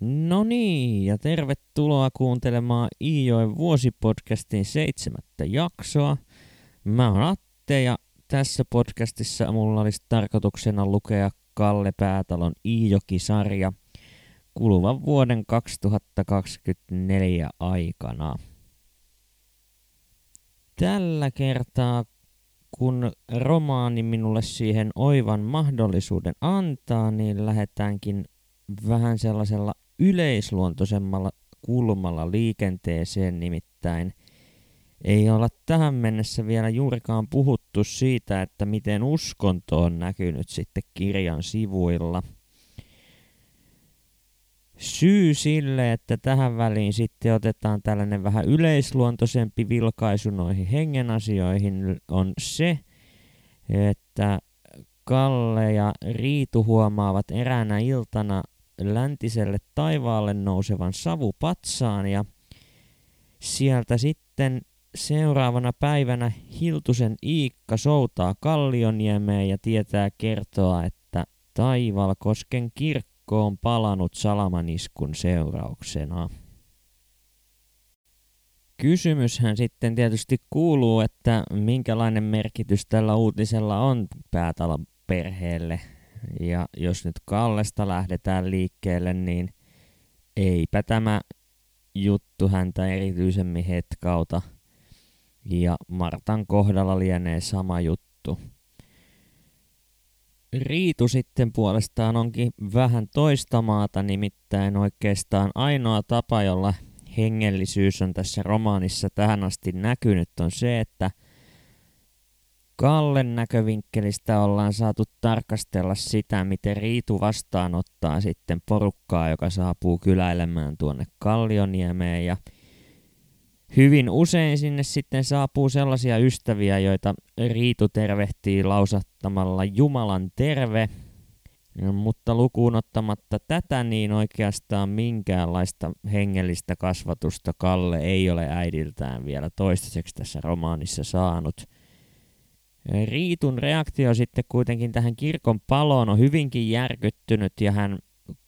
No niin, ja tervetuloa kuuntelemaan Iijoen vuosipodcastin 7. jaksoa. Mä oon Atte ja tässä podcastissa mulla olisi tarkoituksena lukea Kalle Päätalon Iijoki-sarja kuluvan vuoden 2024 aikana. Tällä kertaa, kun romaani minulle siihen oivan mahdollisuuden antaa, niin lähdetäänkin vähän sellaisella yleisluontoisemmalla kulmalla liikenteeseen, nimittäin ei olla tähän mennessä vielä juurikaan puhuttu siitä, että miten uskonto on näkynyt sitten kirjan sivuilla. Syy sille, että tähän väliin sitten otetaan tällainen vähän yleisluontoisempi vilkaisu noihin hengen asioihin, on se, että Kalle ja Riitu huomaavat eräänä iltana läntiselle taivaalle nousevan savupatsaan, ja sieltä sitten seuraavana päivänä Hiltusen Iikka soutaa Kallioniemeen ja tietää kertoa, että Taivalkosken kirkko on palanut salamaniskun seurauksena. Kysymyshän sitten tietysti kuuluu, että minkälainen merkitys tällä uutisella on Päätalon perheelle. Ja jos nyt Kallesta lähdetään liikkeelle, niin eipä tämä juttu häntä erityisemmin hetkauta. Ja Martan kohdalla lienee sama juttu. Riitu sitten puolestaan onkin vähän toista maata, nimittäin oikeastaan ainoa tapa, jolla hengellisyys on tässä romaanissa tähän asti näkynyt, on se, että Kallen näkövinkkelistä ollaan saatu tarkastella sitä, miten Riitu vastaanottaa sitten porukkaa, joka saapuu kyläilemään tuonne Kallioniemeen. Ja hyvin usein sinne sitten saapuu sellaisia ystäviä, joita Riitu tervehtii lausahtamalla Jumalan terve. Mutta lukuun ottamatta tätä, niin oikeastaan minkäänlaista hengellistä kasvatusta Kalle ei ole äidiltään vielä toistaiseksi tässä romaanissa saanut. Riitun reaktio sitten kuitenkin tähän kirkon paloon on hyvinkin järkyttynyt, ja hän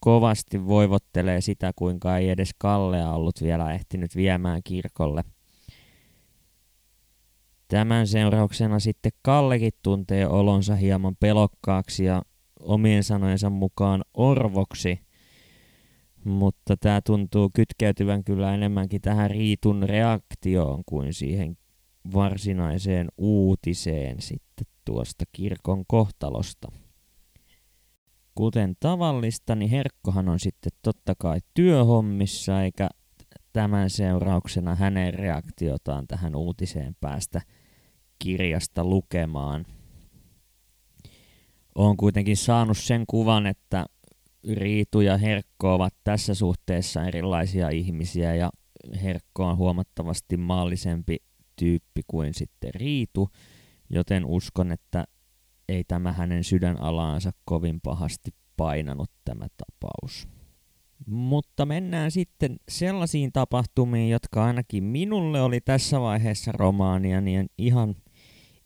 kovasti voivottelee sitä, kuinka ei edes Kallea ollut vielä ehtinyt viemään kirkolle. Tämän seurauksena sitten Kallekin tuntee olonsa hieman pelokkaaksi ja omien sanojensa mukaan orvoksi, mutta tämä tuntuu kytkeytyvän kyllä enemmänkin tähän Riitun reaktioon kuin siihen varsinaiseen uutiseen sitten tuosta kirkon kohtalosta. Kuten tavallista, niin Herkkohan on sitten totta kai työhommissa, eikä tämän seurauksena hänen reaktiotaan tähän uutiseen päästä kirjasta lukemaan. Olen kuitenkin saanut sen kuvan, että Riitu ja Herkko ovat tässä suhteessa erilaisia ihmisiä, ja Herkko on huomattavasti maallisempi tyyppi kuin sitten Riitu, joten uskon, että ei tämä hänen sydänalaansa kovin pahasti painanut tämä tapaus. Mutta mennään sitten sellaisiin tapahtumiin, jotka ainakin minulle oli tässä vaiheessa romaania, niin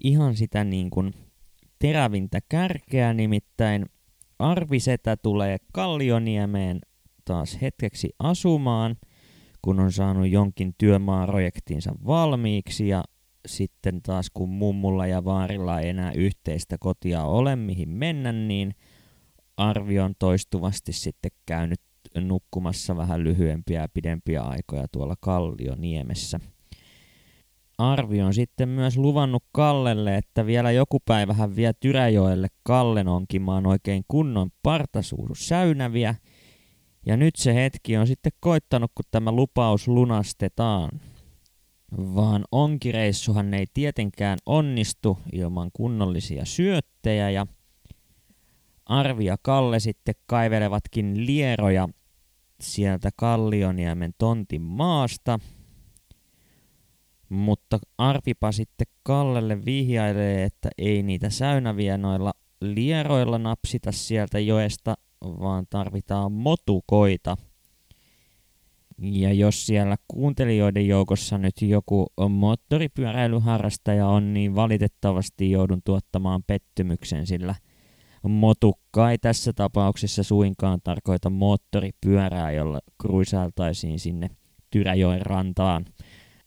ihan sitä niin kuin terävintä kärkeä, nimittäin Arvi-setä tulee Kallioniemeen taas hetkeksi asumaan, kun on saanut jonkin työmaaprojektinsa valmiiksi, ja sitten taas kun mummulla ja vaarilla ei enää yhteistä kotia ole mihin mennä, niin Arvi on toistuvasti sitten käynyt nukkumassa vähän lyhyempiä ja pidempiä aikoja tuolla Kallioniemessä. Arvi on sitten myös luvannut Kallelle, että vielä joku päivä hän vie Tyräjoelle Kallen onkimaan oikein kunnon partasuusäynäviä. Ja nyt se hetki on sitten koittanut, kun tämä lupaus lunastetaan. Vaan onkireissuhan ei tietenkään onnistu ilman kunnollisia syöttejä, ja Arvi ja Kalle sitten kaivelevatkin lieroja sieltä Kallioniemen tontin maasta. Mutta Arvipa sitten Kallelle vihjailee, että ei niitä säynäviä noilla lieroilla napsita sieltä joesta, vaan tarvitaan motukoita. Ja jos siellä kuuntelijoiden joukossa nyt joku moottoripyöräilyharrastaja on, niin valitettavasti joudun tuottamaan pettymyksen, sillä Motukka ei tässä tapauksessa suinkaan tarkoita moottoripyörää, jolla kruisailtaisiin sinne Tyräjoen rantaan.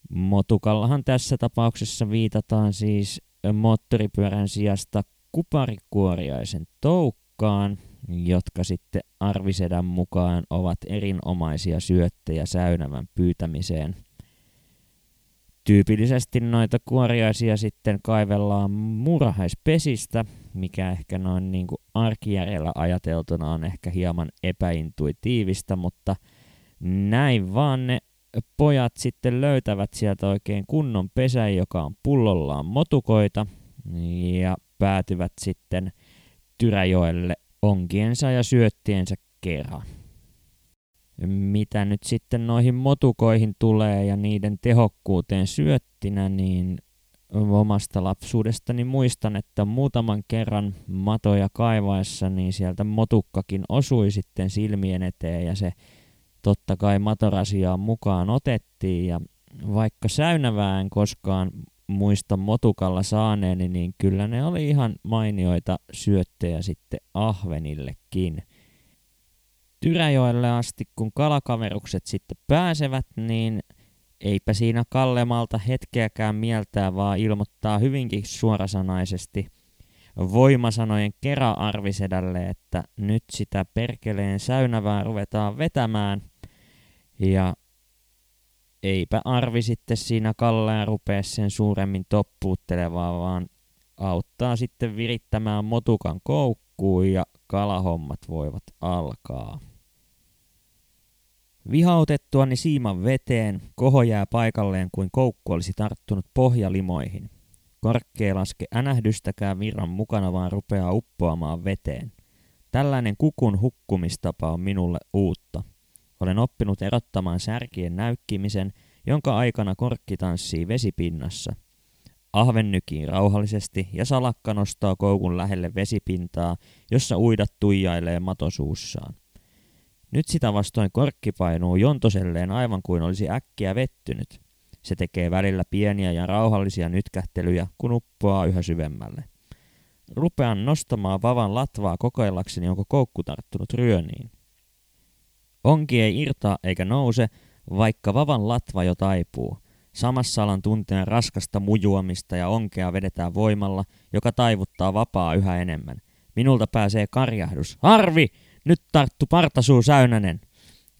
Motukallahan tässä tapauksessa viitataan siis moottoripyörän sijasta kuparikuoriaisen toukkaan, jotka sitten Arvisedän mukaan ovat erinomaisia syöttejä säynävän pyytämiseen. Tyypillisesti noita kuoriaisia sitten kaivellaan murhaispesistä, mikä ehkä noin niin kuin arkijärjellä ajateltuna on ehkä hieman epäintuitiivista, mutta näin vaan ne pojat sitten löytävät sieltä oikein kunnon pesän, joka on pullollaan motukoita, ja päätyvät sitten Tyräjoelle onkiensa ja syöttiensä kerran. Mitä nyt sitten noihin motukoihin tulee ja niiden tehokkuuteen syöttinä, niin omasta lapsuudestani muistan, että muutaman kerran matoja kaivaessa, niin sieltä motukkakin osui sitten silmien eteen ja se totta kai matorasiaan mukaan otettiin. Ja vaikka säynävää en koskaan muista motukalla saaneeni, niin kyllä ne oli ihan mainioita syöttejä sitten ahvenillekin. Tyräjoelle asti, kun kalakaverukset sitten pääsevät, niin eipä siinä Kallemalta hetkeäkään mieltää, vaan ilmoittaa hyvinkin suorasanaisesti voimasanojen kera Arvisedälle, että nyt sitä perkeleen säynävää ruvetaan vetämään. Ja eipä Arvi sitten siinä Kallea rupea sen suuremmin toppuuttelemaan, vaan auttaa sitten virittämään motukan koukkuun ja kalahommat voivat alkaa. Vihautettuani siiman veteen koho jää paikalleen kuin koukku olisi tarttunut pohjalimoihin. Korkki ei laske änähdystäkään virran mukana, vaan rupeaa uppoamaan veteen. Tällainen kukun hukkumistapa on minulle uutta. Olen oppinut erottamaan särkien näykkimisen, jonka aikana korkki tanssii vesipinnassa. Ahven nykii rauhallisesti ja salakka nostaa koukun lähelle vesipintaa, jossa uida tuijailee matosuussaan. Nyt sitä vastoin korkki painuu jontoselleen aivan kuin olisi äkkiä vettynyt. Se tekee välillä pieniä ja rauhallisia nytkähtelyjä, kun uppoaa yhä syvemmälle. Rupean nostamaan vavan latvaa kokeillakseni, onko koukku tarttunut ryöniin. Onki ei irtaa eikä nouse, vaikka vavan latva jo taipuu. Samassa alan tunteen raskasta mujuamista ja onkea vedetään voimalla, joka taivuttaa vapaa yhä enemmän. Minulta pääsee karjahdus. Arvi! Nyt tarttu partasuu Säynänen.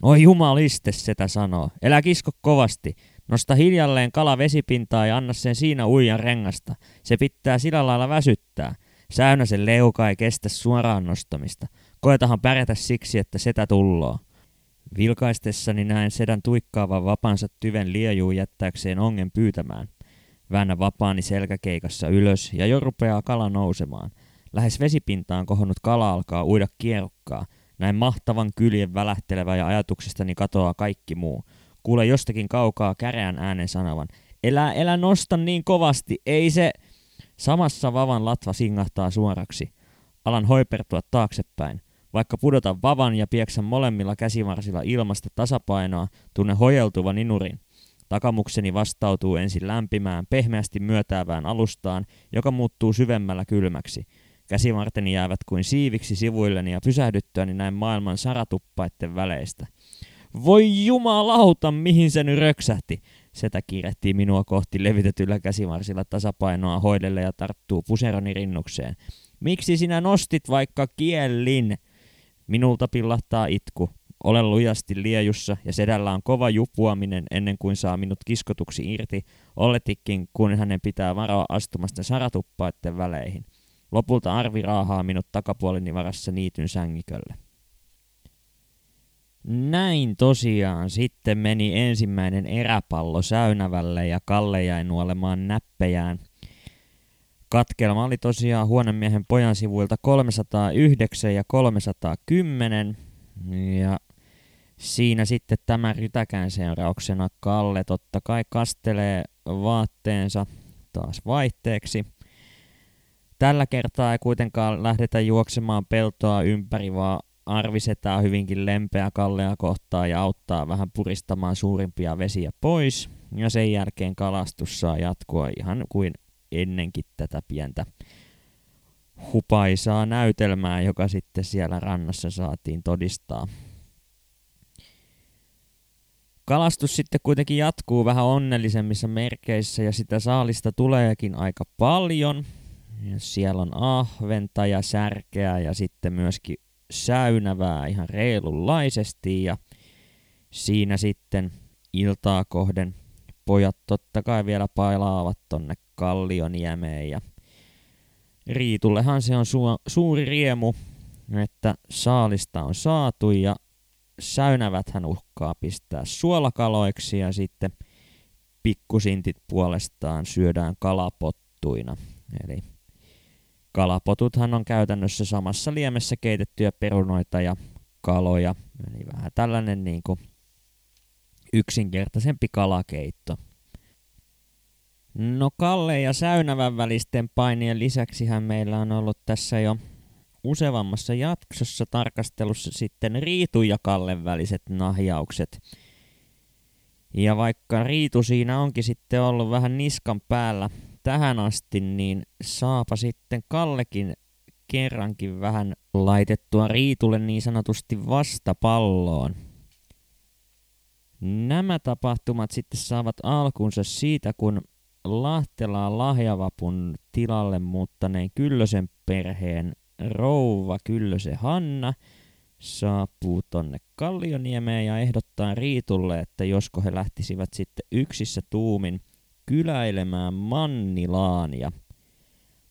Oi jumaliste, setä sanoo. Elä kisko kovasti. Nosta hiljalleen kala vesipintaa ja anna sen siinä uijan rengasta. Se pitää sillä lailla väsyttää. Säynäsen leuka ei kestä suoraan nostamista. Koetahan pärjätä siksi, että setä tulloo. Vilkaistessani näen sedän tuikkaavan vapansa tyven liejuun jättääkseen ongen pyytämään. Väännä vapaani selkäkeikassa ylös ja jo rupeaa kala nousemaan. Lähes vesipintaan kohonnut kala alkaa uida kierukkaa. Näin mahtavan kyljen välähtelevä ja ajatuksistani katoaa kaikki muu. Kuule jostakin kaukaa käreän äänen sanavan. Elä nosta niin kovasti, ei se... Samassa vavan latva singahtaa suoraksi. Alan hoipertua taaksepäin. Vaikka pudotan vavan ja pieksan molemmilla käsivarsilla ilmasta tasapainoa, tunne hojeltuvan inurin. Takamukseni vastautuu ensin lämpimään, pehmeästi myötäävään alustaan, joka muuttuu syvemmällä kylmäksi. Käsivarteni jäävät kuin siiviksi sivuilleni ja pysähdyttyäni näin maailman saratuppaitten väleistä. Voi jumalauta, mihin se nyt röksähti! Setä kiirehtii minua kohti levitetyllä käsivarsilla tasapainoa hoidelle ja tarttuu puseroni rinnukseen. Miksi sinä nostit vaikka kiellin? Minulta pillahtaa itku. Olen lujasti liejussa ja sedällä on kova jupuaminen ennen kuin saa minut kiskotuksi irti, olletikin kun hänen pitää varoa astumasta saratuppaitten väleihin. Lopulta Arvi raahaa minut takapuoleni varassa niityn sängikölle. Näin tosiaan sitten meni ensimmäinen eräpallo Säynävälle ja Kalle jäi nuolemaan näppejään. Katkelma oli tosiaan Huonemiehen pojan sivuilta 309 ja 310. Ja siinä sitten tämän rytäkän seurauksena Kalle totta kai kastelee vaatteensa taas vaihteeksi. Tällä kertaa ei kuitenkaan lähdetä juoksemaan peltoa ympäri, vaan Arvisetä hyvinkin lempeä Kallea kohtaan ja auttaa vähän puristamaan suurimpia vesiä pois. Ja sen jälkeen kalastus saa jatkua ihan kuin ennenkin tätä pientä hupaisaa näytelmää, joka sitten siellä rannassa saatiin todistaa. Kalastus sitten kuitenkin jatkuu vähän onnellisemmissa merkeissä ja sitä saalista tuleekin aika paljon. Ja siellä on ahventa ja särkeä ja sitten myöskin säynävää ihan reilunlaisesti ja siinä sitten iltaa kohden pojat totta kai vielä pailaavat tonne kallioniemeen ja Riitullehan se on suuri riemu, että saalista on saatu ja säynäväthän uhkaa pistää suolakaloiksi ja sitten pikkusintit puolestaan syödään kalapottuina. Eli kalapotuthan on käytännössä samassa liemessä keitettyjä perunoita ja kaloja, eli vähän tällainen niin kuin yksinkertaisempi kalakeitto. No Kalle ja Säynävän välisten painien lisäksihän meillä on ollut tässä jo useammassa jaksossa tarkastelussa sitten Riitun ja Kallen väliset nahjaukset. Ja vaikka Riitu siinä onkin sitten ollut vähän niskan päällä tähän asti, niin saapa sitten Kallekin kerrankin vähän laitettua Riitulle niin sanotusti vastapalloon. Nämä tapahtumat sitten saavat alkunsa siitä, kun Lahtelaan lahjavapun tilalle muuttaneen Kyllösen perheen rouva Kyllöse Hanna saapuu tonne Kallioniemeen ja ehdottaa Riitulle, että josko he lähtisivät sitten yksissä tuumin kyläilemään Mannilaan. Ja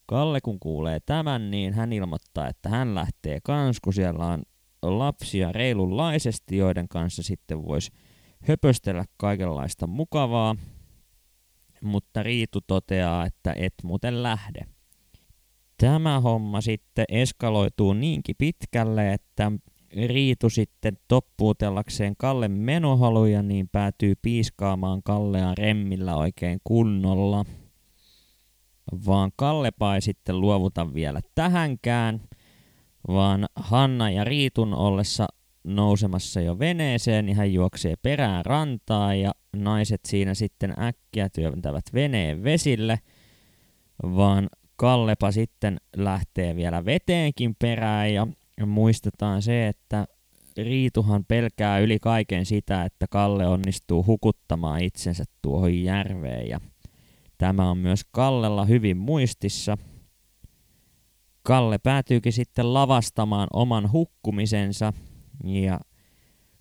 Kalle kun kuulee tämän, niin hän ilmoittaa, että hän lähtee kans, kun siellä on lapsia reilunlaisesti, joiden kanssa sitten voisi höpöstellä kaikenlaista mukavaa. Mutta Riitu toteaa, että et muuten lähde. Tämä homma sitten eskaloituu niinkin pitkälle, että Riitu sitten toppuutellakseen Kallen menohaluja niin päätyy piiskaamaan Kallea remmillä oikein kunnolla. Vaan Kallepa ei sitten luovuta vielä tähänkään, vaan Hanna ja Riitun ollessa nousemassa jo veneeseen, niin hän juoksee perään rantaa ja naiset siinä sitten äkkiä työntävät veneen vesille, vaan Kallepa sitten lähtee vielä veteenkin perään ja muistetaan se, että Riituhan pelkää yli kaiken sitä, että Kalle onnistuu hukuttamaan itsensä tuohon järveen ja tämä on myös Kallella hyvin muistissa. Kalle päätyykin sitten lavastamaan oman hukkumisensa ja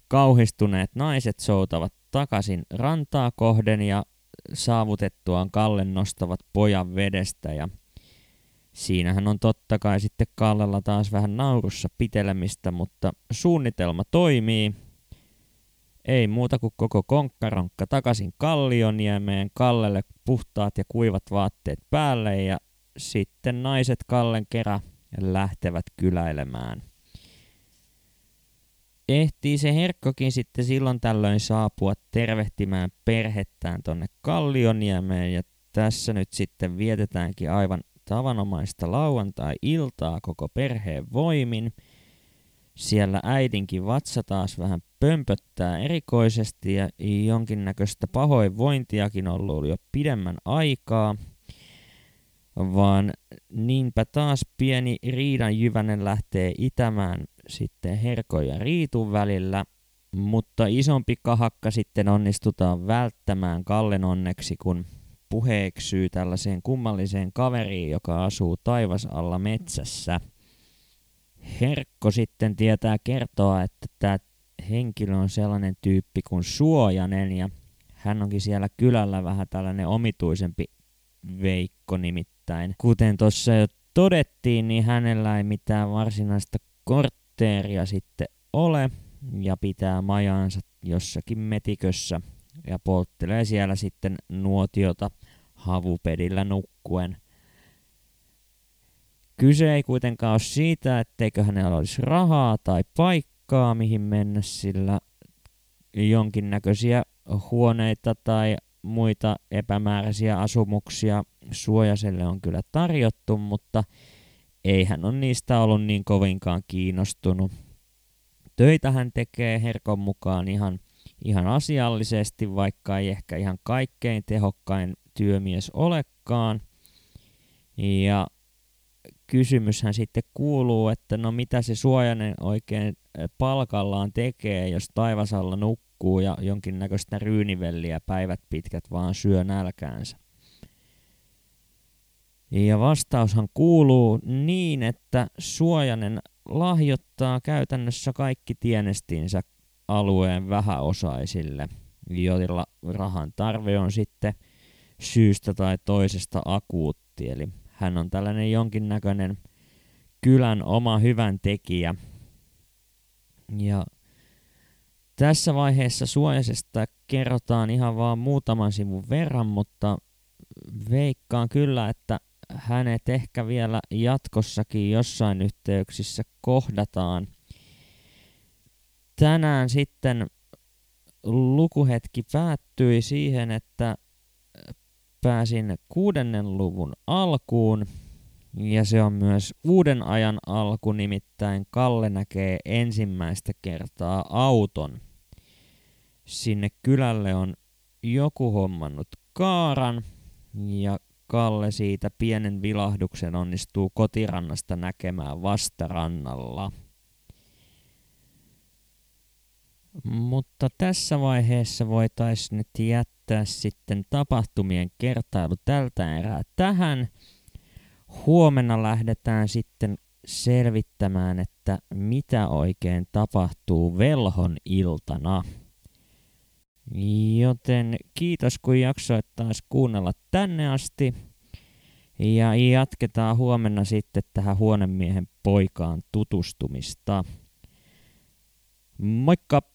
kauhistuneet naiset soutavat takaisin rantaa kohden ja saavutettuaan Kallen nostavat pojan vedestä ja siinähän on totta kai sitten Kallella taas vähän naurussa pitelemistä, mutta suunnitelma toimii. Ei muuta kuin koko konkkaronkka takaisin Kallioniemeen, Kallelle puhtaat ja kuivat vaatteet päälle ja sitten naiset Kallen kerran lähtevät kyläilemään. Ehtii se Herkkokin sitten silloin tällöin saapua tervehtimään perhettään tonne Kallioniemeen ja tässä nyt sitten vietetäänkin aivan tavanomaista lauantai-iltaa koko perheen voimin. Siellä äidinkin vatsa taas vähän pömpöttää erikoisesti ja jonkinnäköistä pahoinvointiakin ollut jo pidemmän aikaa. Vaan niinpä taas pieni riidanjyvänen lähtee itämään sitten Herkon ja Riitun välillä, mutta isompi kahakka sitten onnistutaan välttämään Kallen onneksi, kun puheeksyy tällaiseen kummalliseen kaveriin, joka asuu taivasalla metsässä. Herkko sitten tietää kertoa, että tämä henkilö on sellainen tyyppi kuin Suojanen ja hän onkin siellä kylällä vähän tällainen omituisempi veikko nimittäin. Kuten tuossa jo todettiin, niin hänellä ei mitään varsinaista kortteeria sitten ole ja pitää majaansa jossakin metikössä ja polttelee siellä sitten nuotiota havupedillä nukkuen. Kyse ei kuitenkaan ole siitä, etteikö hänellä olisi rahaa tai paikkaa, mihin mennä, sillä jonkinnäköisiä huoneita tai muita epämääräisiä asumuksia Suojaselle on kyllä tarjottu, mutta ei hän ole niistä ollut niin kovinkaan kiinnostunut. Töitä hän tekee Herkon mukaan ihan asiallisesti, vaikka ei ehkä ihan kaikkein tehokkain työmies olekaan. Ja kysymyshän sitten kuuluu, että no mitä se Suojanen oikein palkallaan tekee, jos taivasalla nukkuu ja jonkinnäköistä ryynivelliä päivät pitkät vaan syö nälkäänsä. Ja vastaushan kuuluu niin, että Suojanen lahjoittaa käytännössä kaikki tienestinsä alueen vähäosaisille, joilla rahan tarve on sitten syystä tai toisesta akuutti. Eli hän on tällainen jonkinnäköinen kylän oma hyvän tekijä. Ja tässä vaiheessa Suojasesta kerrotaan ihan vaan muutaman sivun verran, mutta veikkaan kyllä, että hänet ehkä vielä jatkossakin jossain yhteyksissä kohdataan. Tänään sitten lukuhetki päättyi siihen, että pääsin 6. luvun alkuun, ja se on myös uuden ajan alku, nimittäin Kalle näkee ensimmäistä kertaa auton. Sinne kylälle on joku hommannut kaaran, ja Kalle siitä pienen vilahduksen onnistuu kotirannasta näkemään vastarannalla. Mutta tässä vaiheessa voitaisiin nyt jättää sitten tapahtumien kertailu tältä erää tähän. Huomenna lähdetään sitten selvittämään, että mitä oikein tapahtuu velhon iltana. Joten kiitos kun jaksoit taas kuunnella tänne asti. Ja jatketaan huomenna sitten tähän Huonemiehen poikaan tutustumista. Moikka!